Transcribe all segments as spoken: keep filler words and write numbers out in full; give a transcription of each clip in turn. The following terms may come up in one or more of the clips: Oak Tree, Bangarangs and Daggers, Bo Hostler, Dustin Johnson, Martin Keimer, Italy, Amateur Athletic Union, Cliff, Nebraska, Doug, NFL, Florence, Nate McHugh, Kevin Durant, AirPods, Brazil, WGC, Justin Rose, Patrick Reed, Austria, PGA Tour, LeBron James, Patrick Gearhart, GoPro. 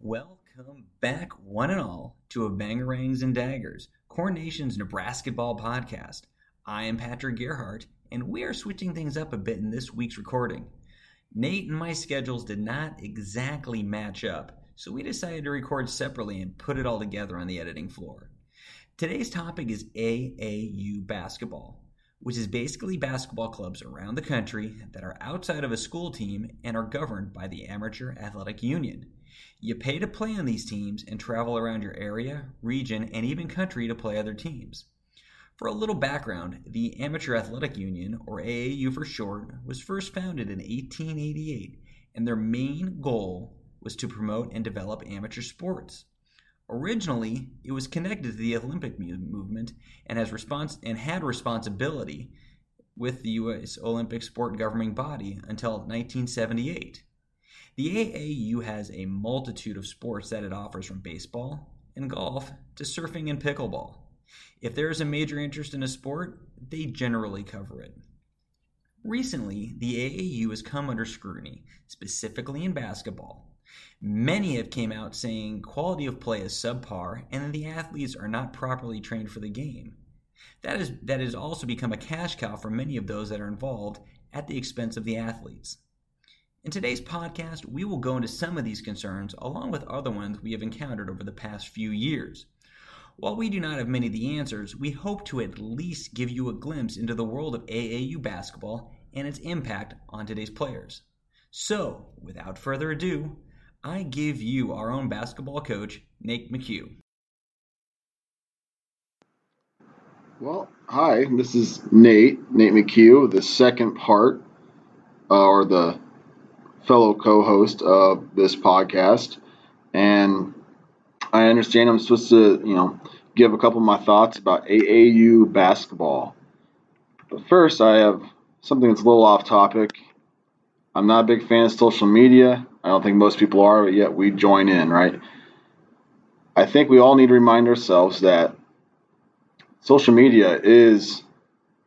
Welcome back, one and all, to a Bangarangs and Daggers, Coronation's Nebraska Ball podcast. I am Patrick Gearhart, and we are switching things up a bit in this week's recording. Nate and my schedules did not exactly match up, so we decided to record separately and put it all together on the editing floor. Today's topic is A A U basketball, which is basically basketball clubs around the country that are outside of a school team and are governed by the Amateur Athletic Union. You pay to play on these teams and travel around your area, region, and even country to play other teams. For a little background, the Amateur Athletic Union, or A A U for short, was first founded in eighteen eighty-eight, and their main goal was to promote and develop amateur sports. Originally, it was connected to the Olympic movement and has response and had responsibility with the U S Olympic sport governing body until nineteen seventy-eight. The A A U has a multitude of sports that it offers, from baseball and golf to surfing and pickleball. If there is a major interest in a sport, they generally cover it. Recently, the A A U has come under scrutiny, specifically in basketball. Many have came out saying quality of play is subpar and that the athletes are not properly trained for the game. That is, that has also become a cash cow for many of those that are involved at the expense of the athletes. In today's podcast, we will go into some of these concerns along with other ones we have encountered over the past few years. While we do not have many of the answers, we hope to at least give you a glimpse into the world of A A U basketball and its impact on today's players. So, without further ado, I give you our own basketball coach, Nate McHugh. Well, hi, this is Nate, Nate McHugh, the second part, uh, or the fellow co-host of this podcast, and I understand I'm supposed to, you know, give a couple of my thoughts about A A U basketball. But first, I have something that's a little off topic. I'm not a big fan of social media. I don't think most people are, but yet we join in, right? I think we all need to remind ourselves that social media is,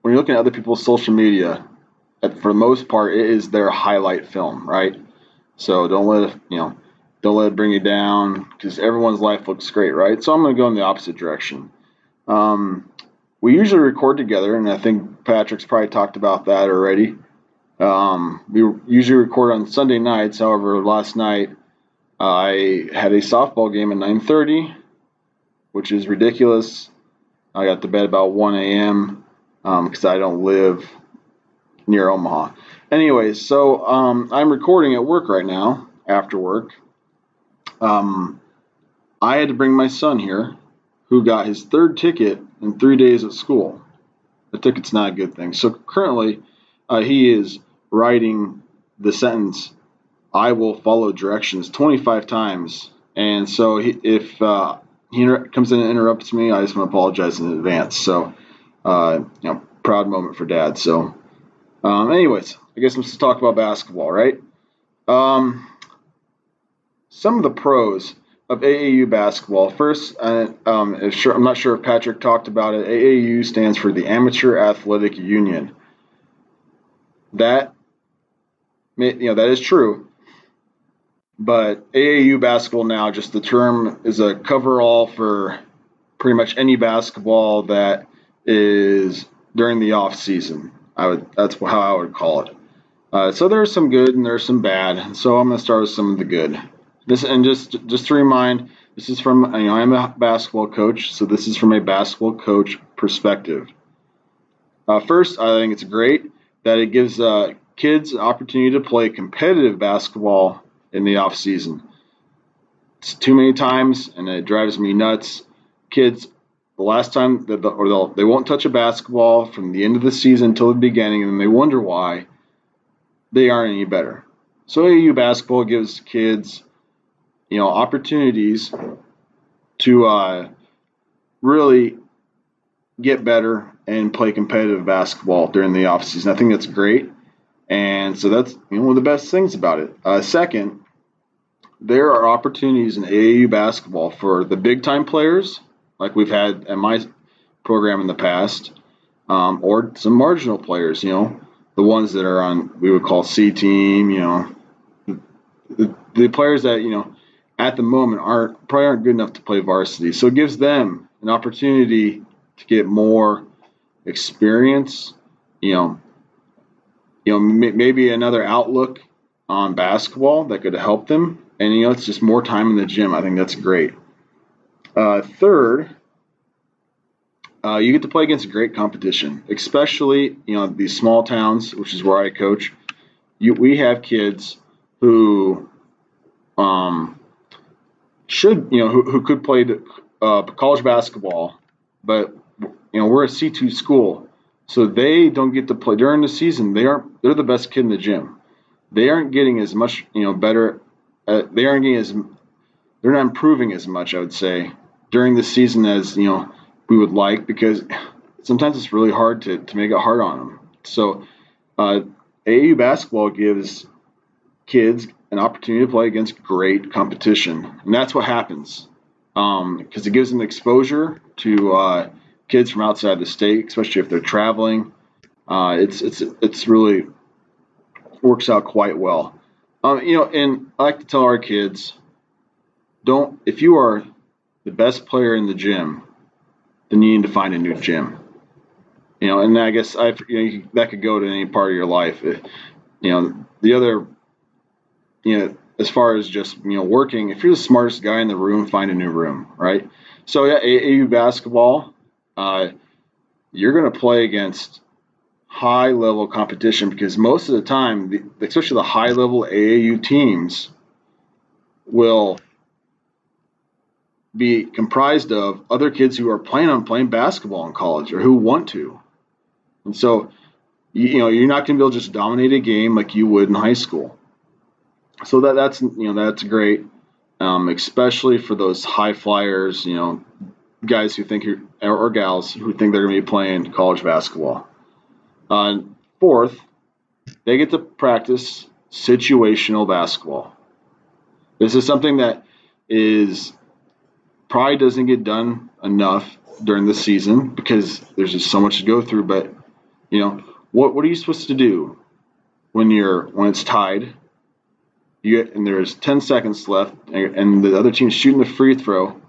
when you're looking at other people's social media, for the most part, it is their highlight film, right? So don't let it, you know, Don't let it bring you down, because everyone's life looks great, right? So I'm going to go in the opposite direction. Um, we usually record together, and I think Patrick's probably talked about that already. Um, we usually record on Sunday nights. However, last night I had a softball game at nine thirty, which is ridiculous. I got to bed about one a.m. because um, I don't live near Omaha. Anyway, so um, I'm recording at work right now, after work. Um, I had to bring my son here, who got his third ticket in three days at school. The ticket's not a good thing. So currently, uh, he is writing the sentence, "I will follow directions," twenty-five times. And so he, if uh, he inter- comes in and interrupts me, I just want to apologize in advance. So, uh, you know, proud moment for Dad. So, um, anyways, I guess let's talk about basketball, right? Um... Some of the pros of A A U basketball. First, uh, um, if sure, I'm not sure if Patrick talked about it. A A U stands for the Amateur Athletic Union. That, you know, that is true. But A A U basketball now, just the term, is a cover-all for pretty much any basketball that is during the off season. I would that's how I would call it. Uh, so there's some good and there's some bad. So I'm going to start with some of the good. This and just just to remind, this is from, you know, I'm a basketball coach, so this is from a basketball coach perspective. Uh, first, I think it's great that it gives uh, kids an opportunity to play competitive basketball in the off season. It's too many times, and it drives me nuts. Kids, the last time that the, or they'll they won't touch a basketball from the end of the season till the beginning, and then they wonder why they aren't any better. So A A U basketball gives kids, you know, opportunities to uh, really get better and play competitive basketball during the offseason. I think that's great. And so that's you know, one of the best things about it. Uh, second, there are opportunities in A A U basketball for the big-time players, like we've had at my program in the past, um, or some marginal players, you know, the ones that are on, we would call C-team, you know, the, the players that, you know, at the moment aren't probably aren't good enough to play varsity. So it gives them an opportunity to get more experience, you know, you know, m- maybe another outlook on basketball that could help them. And, you know, it's just more time in the gym. I think that's great. Uh, third, uh, you get to play against great competition, especially, you know, these small towns, which is where I coach. You, we have kids who um, should, you know, who, who could play uh, college basketball, but, you know, we're a C two school. So they don't get to play during the season. They aren't. They're the best kid in the gym. They aren't getting as much, you know, better. Uh, they aren't getting as. They're not improving as much, I would say, during the season as you know we would like, because sometimes it's really hard to, to make it hard on them. So, uh, A A U basketball gives kids an opportunity to play against great competition, and that's what happens because um, it gives them exposure to. Uh, kids from outside the state, especially if they're traveling, uh, it's it's it's really works out quite well. Um, you know, and I like to tell our kids, don't if you are the best player in the gym, then you need to find a new gym. You know, and I guess I you know, that could go to any part of your life. It, you know, the other, you know, as far as just you know working, if you're the smartest guy in the room, find a new room, right? So yeah, A A U basketball. Uh, you're going to play against high-level competition because most of the time, the, especially the high-level A A U teams, will be comprised of other kids who are planning on playing basketball in college or who want to. And so, you, you know, you're not going to be able to just dominate a game like you would in high school. So that that's you know that's great, um, especially for those high flyers, you know. Guys who think you're, or gals who think they're going to be playing college basketball. Uh, fourth, they get to practice situational basketball. This is something that is probably doesn't get done enough during the season because there's just so much to go through. But you know, what what are you supposed to do when you're when it's tied? You get, and there's ten seconds left, and, and the other team's shooting the free throw.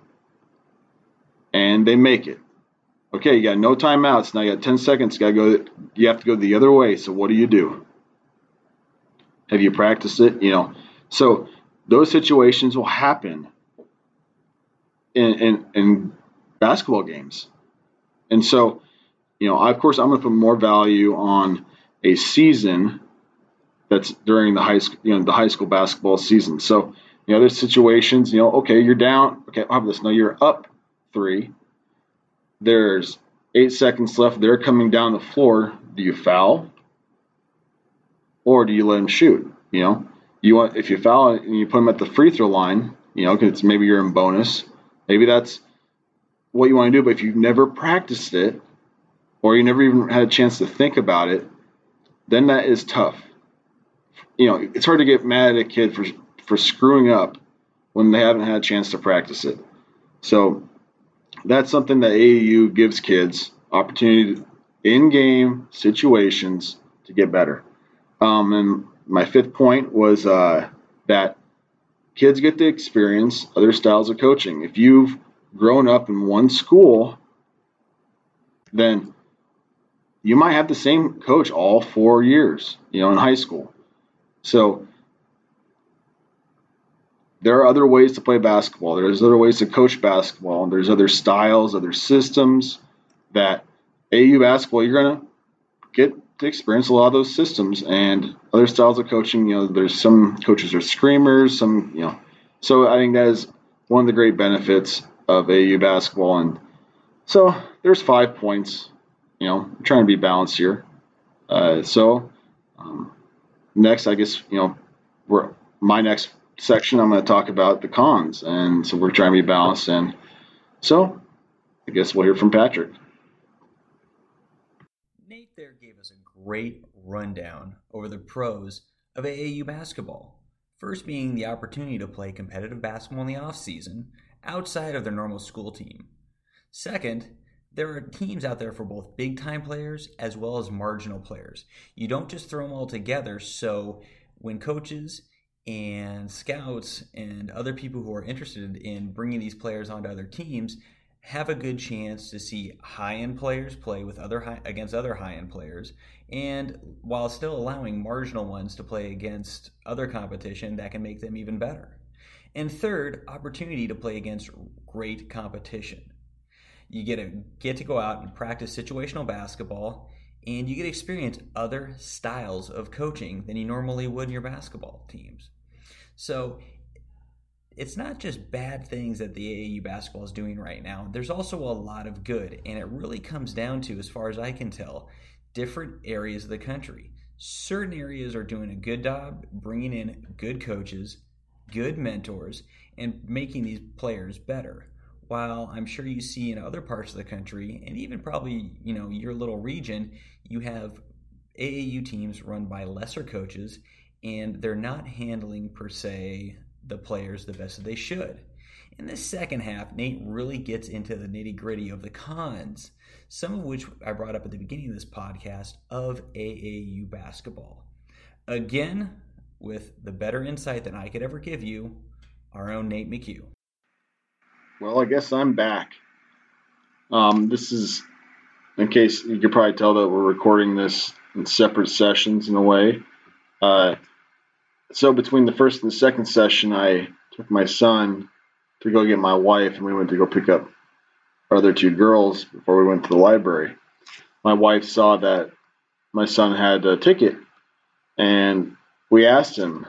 And they make it. Okay, you got no timeouts. Now you got ten seconds. You gotta go. You have to go the other way. So what do you do? Have you practiced it? You know. So those situations will happen in in, in basketball games. And so, you know, I, of course, I'm gonna put more value on a season that's during the high school, you know, the high school basketball season. So you know, there's situations. You know, okay, you're down. Okay, I'll have this. No, you're up. Three. There's eight seconds left. They're coming down the floor. Do you foul, or do you let them shoot? You know, you want if you foul and you put them at the free throw line. You know, because maybe you're in bonus. Maybe that's what you want to do. But if you've never practiced it, or you never even had a chance to think about it, then that is tough. You know, it's hard to get mad at a kid for for screwing up when they haven't had a chance to practice it. So. That's something that A A U gives kids, opportunity in game situations to get better. Um, and my fifth point was uh, that kids get to experience other styles of coaching. If you've grown up in one school, then you might have the same coach all four years, you know, in high school. So there are other ways to play basketball. There's other ways to coach basketball. And there's other styles, other systems that A A U basketball, you're going to get to experience a lot of those systems and other styles of coaching. You know, there's some coaches are screamers, some, you know. So I think that is one of the great benefits of A A U basketball. And so there's five points, you know, I'm trying to be balanced here. Uh, so um, next, I guess, you know, we're my next – section I'm going to talk about the cons, and so we're trying to be balanced, and So, I guess we'll hear from Patrick. Nate there gave us a great rundown over the pros of A A U basketball. First being the opportunity to play competitive basketball in the offseason outside of their normal school team. Second, there are teams out there for both big-time players as well as marginal players. You don't just throw them all together, so when coaches and scouts and other people who are interested in bringing these players onto other teams have a good chance to see high-end players play with other high, against other high-end players, and while still allowing marginal ones to play against other competition that can make them even better. And third, opportunity to play against great competition. You get, a, get to go out and practice situational basketball, and you get to experience other styles of coaching than you normally would in your basketball teams. So it's not just bad things that the A A U basketball is doing right now. There's also a lot of good, and it really comes down to, as far as I can tell, different areas of the country. Certain areas are doing a good job bringing in good coaches, good mentors, and making these players better. While I'm sure you see in other parts of the country, and even probably, you know, your little region, you have A A U teams run by lesser coaches, and they're not handling, per se, the players the best that they should. In this second half, Nate really gets into the nitty-gritty of the cons, some of which I brought up at the beginning of this podcast, of A A U basketball. Again, with the better insight than I could ever give you, our own Nate McHugh. Well, I guess I'm back. Um, this is, in case you could probably tell that we're recording this in separate sessions in a way. Uh, so between the first and the second session, I took my son to go get my wife, and we went to go pick up our other two girls before we went to the library. My wife saw that my son had a ticket, and we asked him,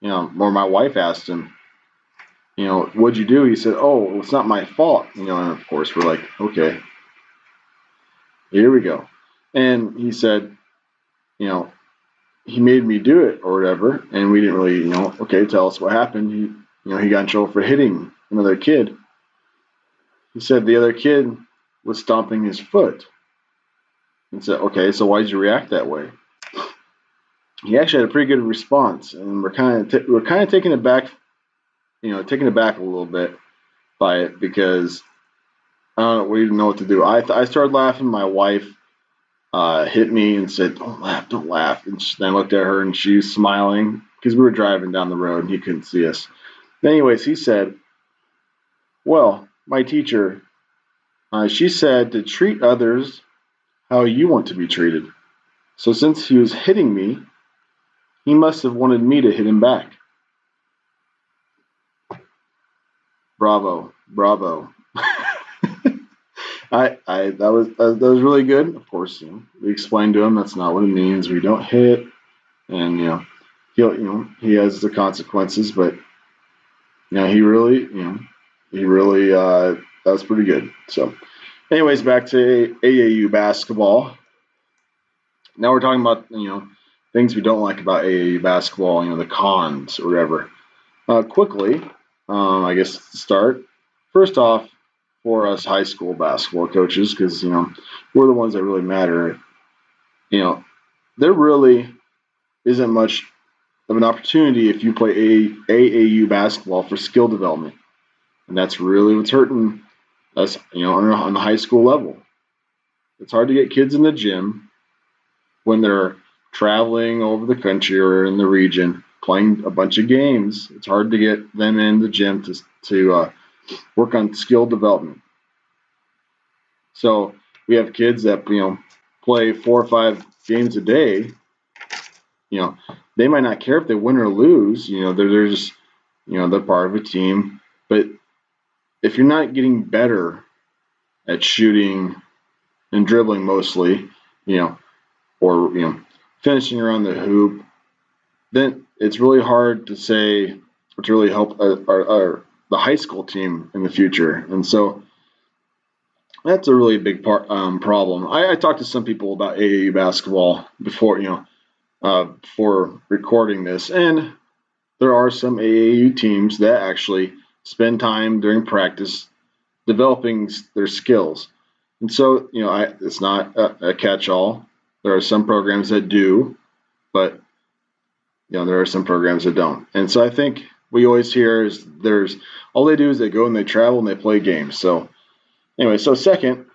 you know, or my wife asked him, you know, what'd you do? He said, oh, well, it's not my fault. You know, and of course we're like, okay, here we go. And he said, you know, he made me do it or whatever. And we didn't really, you know, okay, tell us what happened. He, you know, he got in trouble for hitting another kid. He said the other kid was stomping his foot. And said, okay, so why'd you react that way? He actually had a pretty good response, and we're kind of t- we're kind of taken aback. You know, taken aback a little bit by it because I don't know, we didn't know what to do. I th- I started laughing. My wife uh, hit me and said, "Don't laugh, don't laugh." And she, then I looked at her, and she was smiling because we were driving down the road and he couldn't see us. But anyways, he said, "Well, my teacher, uh, she said to treat others how you want to be treated. So since he was hitting me, he must have wanted me to hit him back." Bravo, bravo. I, I, that was, that was really good. Of course, you know, we explained to him that's not what it means. We don't hit, and you know, he'll, you know, he has the consequences. But you know, he really, you know, he really, uh, that was pretty good. So, anyways, back to A A U basketball. Now we're talking about, you know, things we don't like about A A U basketball. You know, the cons or whatever. Uh, quickly. Um, I guess to start, first off, for us high school basketball coaches, because, you know, we're the ones that really matter, you know, there really isn't much of an opportunity if you play A A U basketball for skill development, and that's really what's hurting us, you know, on the high school level. It's hard to get kids in the gym when they're traveling over the country or in the region, playing a bunch of games. It's hard to get them in the gym to to uh, work on skill development. So we have kids that, you know, play four or five games a day. You know, they might not care if they win or lose. You know, they're, they're just, you know, they're part of a team. But if you're not getting better at shooting and dribbling mostly, you know, or, you know, finishing around the hoop, then it's really hard to say to really help our, our, our, the high school team in the future. And so that's a really big part, um, problem. I, I talked to some people about A A U basketball before, you know, uh, before recording this. And there are some A A U teams that actually spend time during practice developing their skills. And so, you know, I, it's not a, a catch-all. There are some programs that do, but, you know, there are some programs that don't. And so I think we always hear is there's – all they do is they go and they travel and they play games. So, anyway, so second,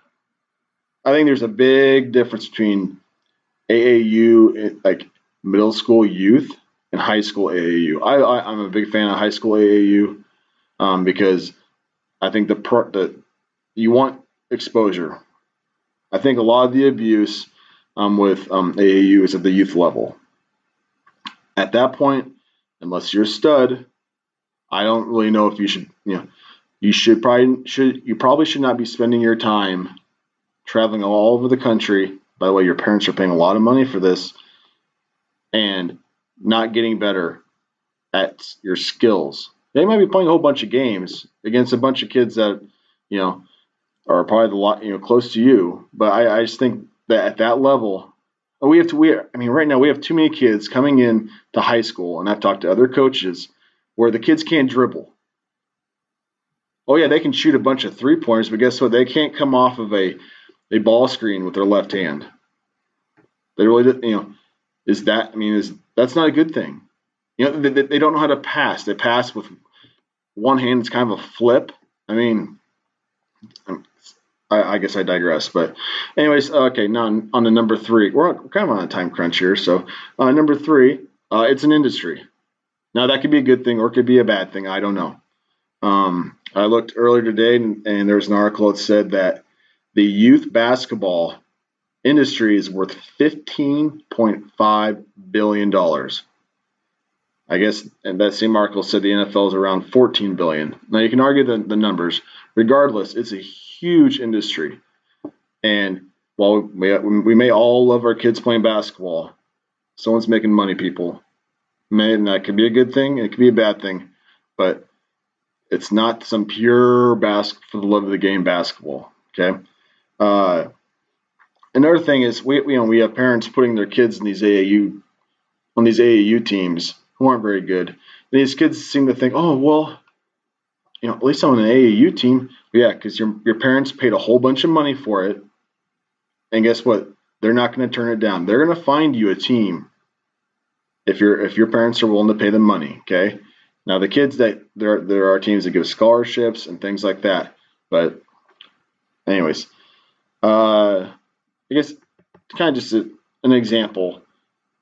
I think there's a big difference between A A U, like middle school youth, and high school A A U. I, I, I'm a big fan of high school A A U um, because I think the, pro, the you want exposure. I think a lot of the abuse um, with um, A A U is at the youth level. At that point, unless you're a stud, I don't really know if you should. You know, you should probably should you probably should not be spending your time traveling all over the country. By the way, your parents are paying a lot of money for this, and not getting better at your skills. They might be playing a whole bunch of games against a bunch of kids that, you know, are probably the lot, you know, close to you. But I, I just think that at that level, we have to, we, I mean, right now we have too many kids coming in to high school, and I've talked to other coaches where the kids can't dribble. Oh yeah, they can shoot a bunch of three pointers, but guess what? They can't come off of a, a ball screen with their left hand. They really didn't, you know, is that, I mean, is, that's not a good thing. You know, they, they don't know how to pass. They pass with one hand. It's kind of a flip. I mean, I, I guess I digress. But anyways, okay, now on, on the number three. We're, on, we're kind of on a time crunch here. So uh, number three, uh, it's an industry. Now, that could be a good thing or it could be a bad thing. I don't know. Um, I looked earlier today, and, and there was an article that said that the youth basketball industry is worth fifteen point five billion dollars. I guess, and that same article said the N F L is around fourteen billion dollars. Now, you can argue the, the numbers. Regardless, it's a huge industry. And while we, we may all love our kids playing basketball, someone's making money, people. And that could be a good thing, and it could be a bad thing. But it's not some pure bas- for the love of the game basketball. Okay? Uh, Another thing is we you know we have parents putting their kids in these A A U on these A A U teams who aren't very good. And these kids seem to think, oh well, you know, at least I'm on an A A U team. But yeah, because your your parents paid a whole bunch of money for it, and guess what? They're not going to turn it down. They're going to find you a team if your if your parents are willing to pay them money. Okay. Now the kids that there there are teams that give scholarships and things like that. But anyways, uh. I guess kind of just a, an example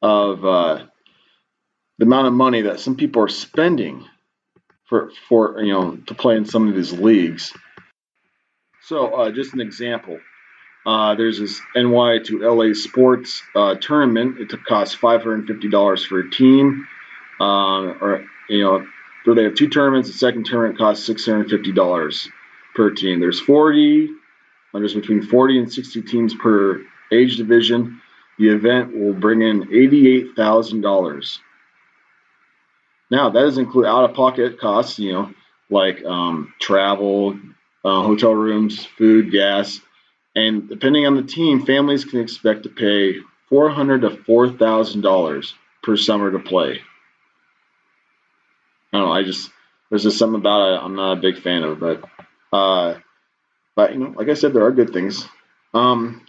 of uh, the amount of money that some people are spending for, for you know, to play in some of these leagues. So uh, just an example. Uh, there's this N Y to L A sports uh, tournament. It costs five hundred fifty dollars for a team. Uh, or you know, so they have two tournaments. The second tournament costs six hundred fifty dollars per team. There's forty. There's between forty and sixty teams per age division. The event will bring in eighty-eight thousand dollars. Now, that does include out-of-pocket costs, you know, like um, travel, uh, hotel rooms, food, gas. And depending on the team, families can expect to pay four hundred dollars to four thousand dollars per summer to play. I don't know, I just, there's just something about it I'm not a big fan of, but... Uh, But, you know, like I said, there are good things. Um,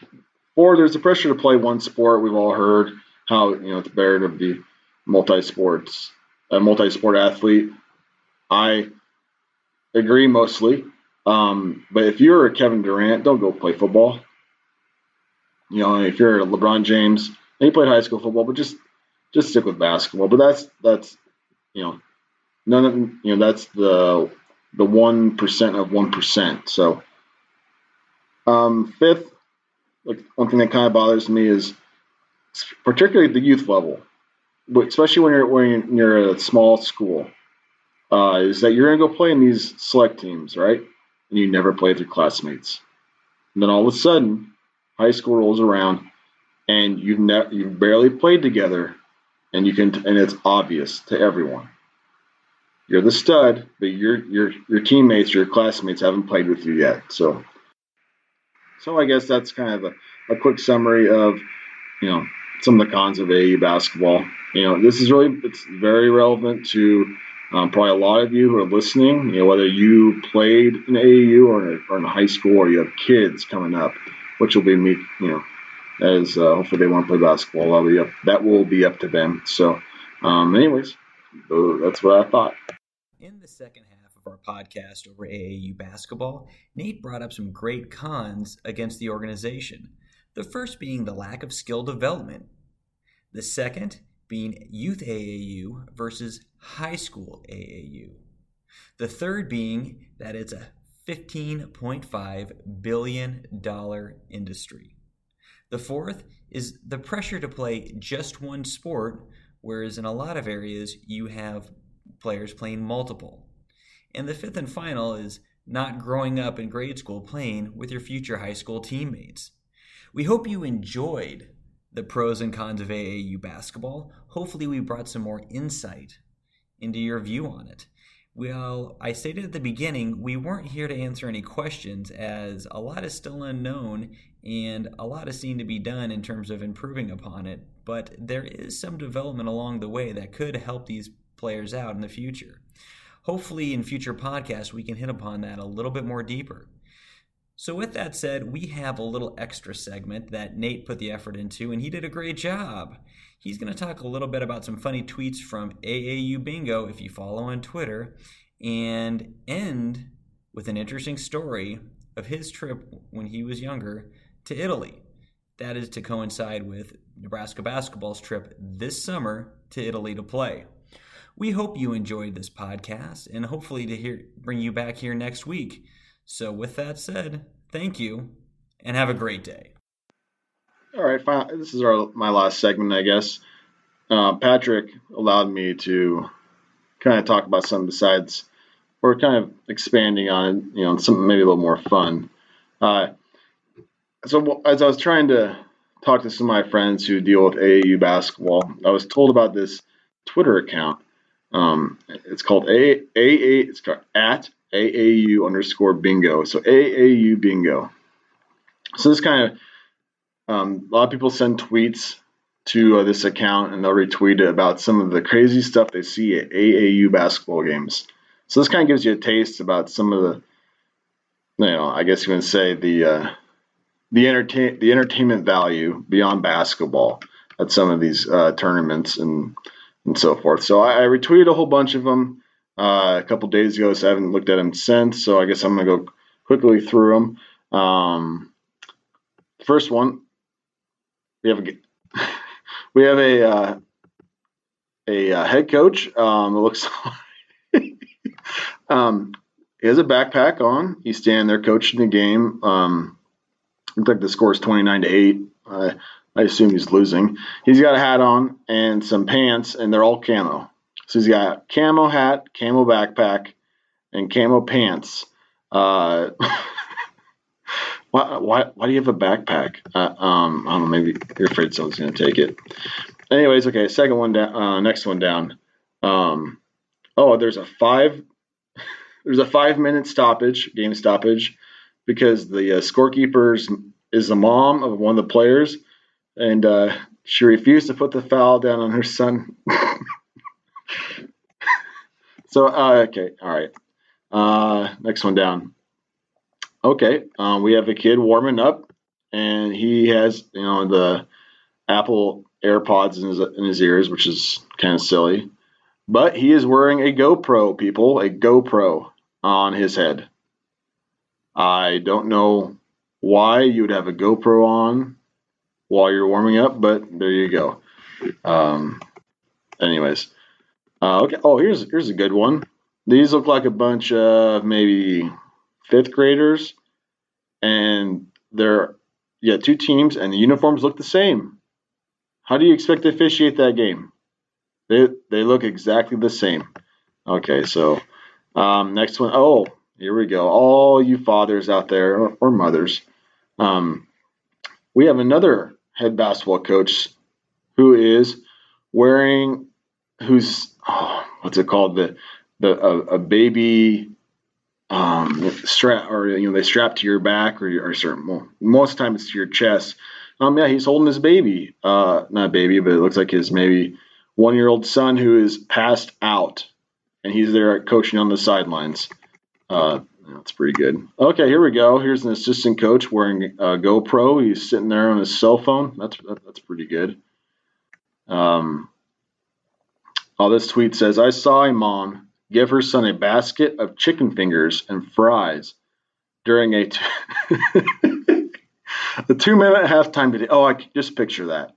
or there's the pressure to play one sport. We've all heard how, you know, it's better to be multi-sports, a multi-sport athlete. I agree mostly. Um, but if you're a Kevin Durant, don't go play football. You know, if you're a LeBron James, and you played high school football, but just just stick with basketball. But that's, that's you know, none of, you know, that's the the one percent of one percent. So... Um, fifth, like one thing that kind of bothers me is particularly at the youth level, but especially when you're when you're at a small school, uh, is that you're gonna go play in these select teams, right? And you never play with your classmates. And then all of a sudden, high school rolls around, and you've never you've barely played together, and you can and it's obvious to everyone. You're the stud, but your your your teammates, your classmates haven't played with you yet, so. So I guess that's kind of a, a quick summary of, you know, some of the cons of A A U basketball. You know, this is really, it's very relevant to Um, probably a lot of you who are listening, you know, whether you played in A A U or, or in high school, or you have kids coming up, which will be me, you know, as uh, hopefully they want to play basketball. I'll be up, that will be up to them. So, um, anyways, that's what I thought. In the second half of our podcast over A A U basketball, Nate brought up some great cons against the organization. The first being the lack of skill development. The second being youth A A U versus high school A A U. The third being that it's a fifteen point five billion dollars industry. The fourth is the pressure to play just one sport, whereas in a lot of areas you have players playing multiple. And the fifth and final is not growing up in grade school playing with your future high school teammates. We hope you enjoyed the pros and cons of A A U basketball. Hopefully we brought some more insight into your view on it. Well, I stated at the beginning, we weren't here to answer any questions, as a lot is still unknown and a lot is seen to be done in terms of improving upon it, but there is some development along the way that could help these players out in the future. Hopefully in future podcasts, we can hit upon that a little bit more deeper. So with that said, we have a little extra segment that Nate put the effort into, and he did a great job. He's going to talk a little bit about some funny tweets from A A U Bingo, if you follow on Twitter, and end with an interesting story of his trip when he was younger to Italy. That is to coincide with Nebraska basketball's trip this summer to Italy to play. We hope you enjoyed this podcast, and hopefully to hear, bring you back here next week. So with that said, thank you, and have a great day. All right, fine. This is our, my last segment, I guess. Uh, Patrick allowed me to kind of talk about something besides, or kind of expanding on, you know, something maybe a little more fun. Uh, so as I was trying to talk to some of my friends who deal with A A U basketball, I was told about this Twitter account. Um, it's called A A. It's called at A A U underscore bingo. So A A U bingo. So this kind of, um, a lot of people send tweets to uh, this account, and they'll retweet it about some of the crazy stuff they see at A A U basketball games. So this kind of gives you a taste about some of the, you know, I guess you would say the, uh, the entertain, the entertainment value beyond basketball at some of these uh, tournaments and, and so forth. So I, I retweeted a whole bunch of them. Uh, a couple days ago, so I haven't looked at them since, so I guess I'm going to go quickly through them. Um, first one, we have a, we have a uh, a uh, head coach. Um, it looks like um, he has a backpack on. He's standing there coaching the game. Um, looks like the score is twenty-nine to eight. Uh, I assume he's losing. He's got a hat on and some pants, and they're all camo. So he's got camo hat, camo backpack, and camo pants. Uh, why, why, why do you have a backpack? Uh, um, I don't know. Maybe you're afraid someone's going to take it. Anyways, okay. Second one down. Uh, next one down. Um, oh, there's a five. There's a five-minute stoppage, game stoppage, because the uh, scorekeeper is the mom of one of the players, and uh, she refused to put the foul down on her son. So, uh, okay, all right. Uh, next one down. Okay, um, we have a kid warming up, and he has, you know, the Apple AirPods in his, in his ears, which is kind of silly. But he is wearing a GoPro, people, a GoPro on his head. I don't know why you would have a GoPro on while you're warming up, but there you go. Um, anyways. Uh, okay. Oh, here's here's a good one. These look like a bunch of maybe fifth graders, and they're yeah two teams, and the uniforms look the same. How do you expect to officiate that game? They they look exactly the same. Okay, so um, next one. Oh, here we go. All you fathers out there or, or mothers, um, we have another head basketball coach who is wearing. Who's oh, what's it called? The the a, a baby um, strap, or you know, they strap to your back, or or certain. Well, most of the time it's to your chest. Um, yeah, he's holding his baby, uh, not baby, but it looks like his maybe one year old son who is passed out. and he's there coaching on the sidelines. Uh, that's pretty good. Okay, here we go. Here's an assistant coach wearing a GoPro. He's sitting there on his cell phone. That's that's pretty good. Um. Oh, this tweet says, I saw a mom give her son a basket of chicken fingers and fries during a, t- a two-minute halftime today. Oh, I can just picture that.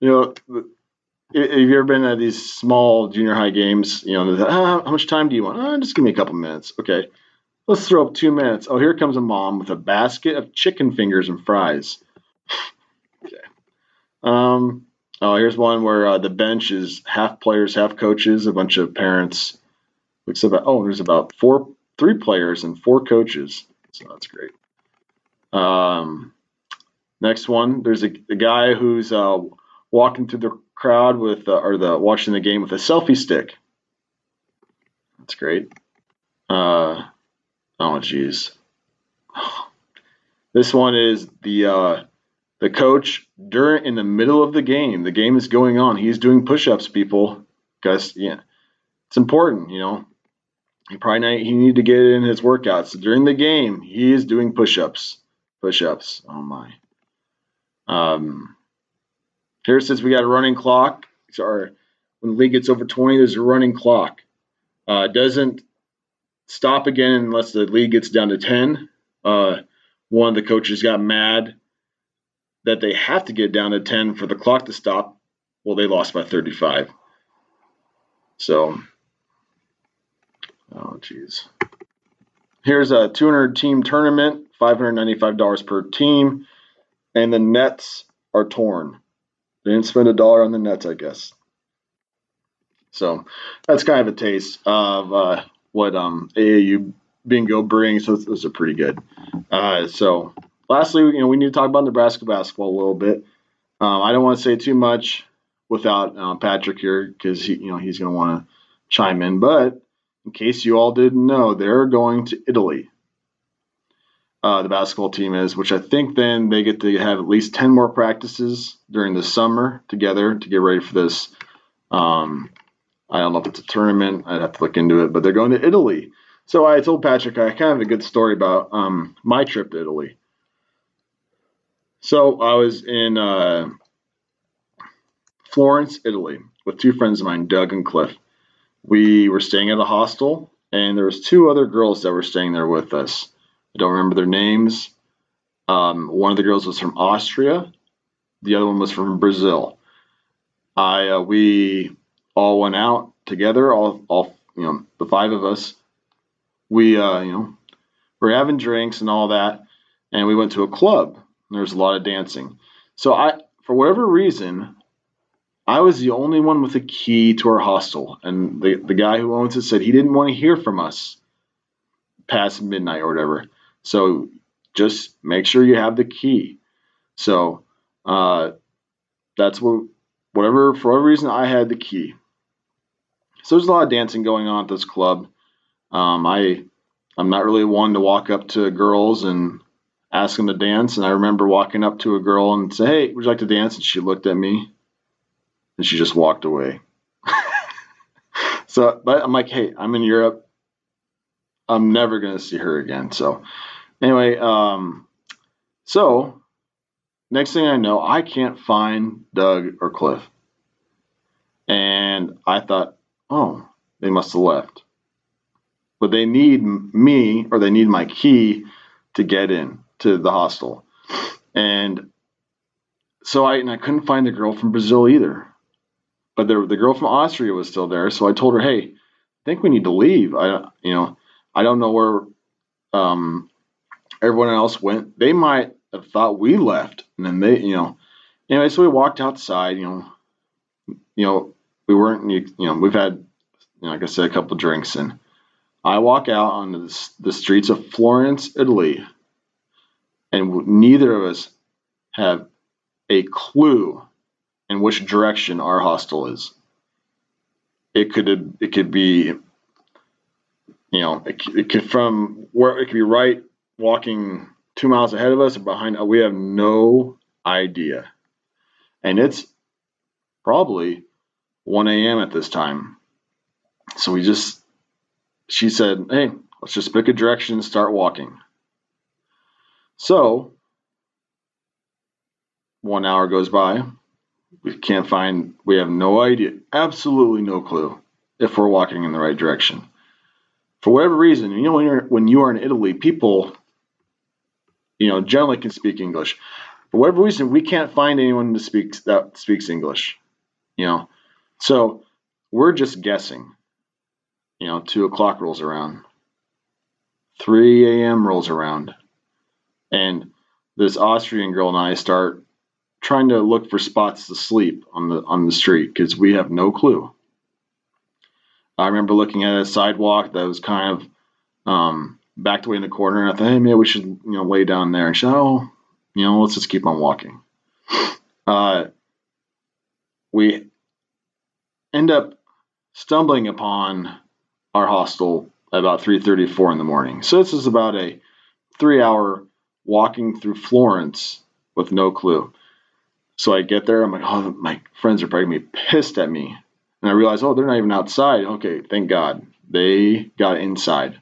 You know, have you ever been at these small junior high games? You know, ah, how much time do you want? Ah, just give me a couple minutes. Okay, let's throw up two minutes. Oh, here comes a mom with a basket of chicken fingers and fries. Okay. Um. Oh, here's one where uh, the bench is half players, half coaches, a bunch of parents. Looks about oh, there's about four, three players and four coaches. So that's great. Um, next one, there's a, a guy who's uh, walking through the crowd with uh, or the watching the game with a selfie stick. That's great. Uh, oh, geez. This one is the. Uh, The coach, during in the middle of the game, the game is going on. He's doing push-ups, people, because yeah, it's important, you know. He probably not, he needed to get in his workouts. So during the game, he is doing push-ups. Push-ups. Oh my. Um. Here it says we got a running clock. Sorry, when the league gets over twenty, there's a running clock. Uh, doesn't stop again unless the league gets down to ten. Uh, one of the coaches got mad that they have to get down to ten for the clock to stop. Well, they lost by thirty-five. So, oh, jeez. Here's a two hundred team tournament, five hundred ninety-five dollars per team, and the nets are torn. They didn't spend a dollar on the nets, I guess. So that's kind of a taste of uh, what um, A A U Bingo brings. So those are pretty good. Uh, so... Lastly, you know, we need to talk about Nebraska basketball a little bit. Um, I don't want to say too much without uh, Patrick here because he, you know, he's going to want to chime in. But in case you all didn't know, they're going to Italy. Uh, the basketball team is, which I think then they get to have at least ten more practices during the summer together to get ready for this. Um, I don't know if it's a tournament. I'd have to look into it, but they're going to Italy. So I told Patrick I kind of have a good story about um, my trip to Italy. So I was in uh, Florence, Italy, with two friends of mine, Doug and Cliff. We were staying at a hostel, and there was two other girls that were staying there with us. I don't remember their names. Um, one of the girls was from Austria. The other one was from Brazil. I uh, we all went out together, all all you know, the five of us. We uh, you know, were having drinks and all that, and we went to a club. There's a lot of dancing. So I, for whatever reason, I was the only one with a key to our hostel. And the, the guy who owns it said he didn't want to hear from us past midnight or whatever. So just make sure you have the key. So uh, that's what, whatever, for whatever reason, I had the key. So there's a lot of dancing going on at this club. Um, I, I'm not really one to walk up to girls and ask them to dance, and I remember walking up to a girl and say, hey, would you like to dance? And she looked at me, and she just walked away. So, but I'm like, hey, I'm in Europe. I'm never going to see her again. So, anyway, um, so, next thing I know, I can't find Doug or Cliff. And I thought, oh, they must have left. But they need me, or they need my key to get in to the hostel. And so I and I couldn't find the girl from Brazil either. But there, the girl from Austria was still there. So I told her, hey, I think we need to leave. I you know, I don't know where um, everyone else went. They might have thought we left. And then they, you know, anyway, so we walked outside, you know, you know, we weren't, you know, we've had, you know, like I said, a couple drinks, and I walk out on the, the streets of Florence, Italy, and neither of us have a clue in which direction our hostel is. It could it could be, you know, it, it could from where it could be right walking two miles ahead of us or behind. We have no idea, and it's probably one a.m. at this time. So we just she said, hey, let's just pick a direction and start walking. So one hour goes by. We can't find, we have no idea, absolutely no clue if we're walking in the right direction. For whatever reason, you know, when you're, when you are in Italy, people, you know, generally can speak English. For whatever reason, we can't find anyone to speak, that speaks English, you know. So we're just guessing, you know. two o'clock rolls around. three a.m. rolls around. And this Austrian girl and I start trying to look for spots to sleep on the on the street because we have no clue. I remember looking at a sidewalk that was kind of um, backed away in the corner, and I thought, hey, maybe we should, you know, lay down there. And she said, oh, you know, let's just keep on walking. Uh, we end up stumbling upon our hostel at about three thirty, four in the morning. So this is about a three-hour walking through Florence with no clue. So I get there. I'm like, oh, my friends are probably going to be pissed at me. And I realize, oh, they're not even outside. Okay, thank God. They got inside.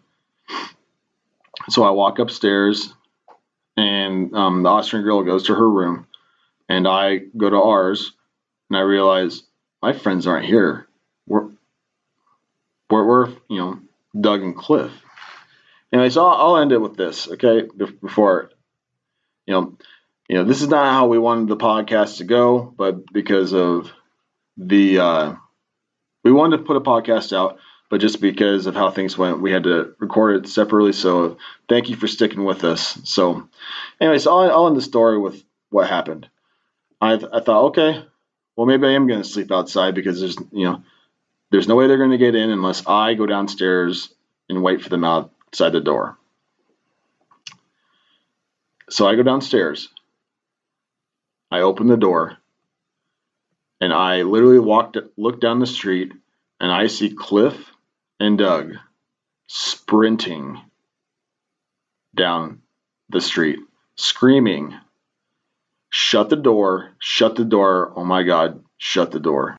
So I walk upstairs, and um, the Austrian girl goes to her room, and I go to ours, and I realize my friends aren't here. We're, we're, we're you know, Doug and Cliff. Anyway, so I'll, I'll end it with this, okay, before, you know, You know, this is not how we wanted the podcast to go, but because of the, uh, we wanted to put a podcast out, but just because of how things went, we had to record it separately. So thank you for sticking with us. So anyway, so I'll, I'll end the story with what happened. I I thought, okay, well, maybe I am going to sleep outside because there's, you know, there's no way they're going to get in unless I go downstairs and wait for them outside the door. So I go downstairs. I opened the door, and I literally walked, looked down the street, and I see Cliff and Doug sprinting down the street, screaming, shut the door, shut the door, oh my God, shut the door.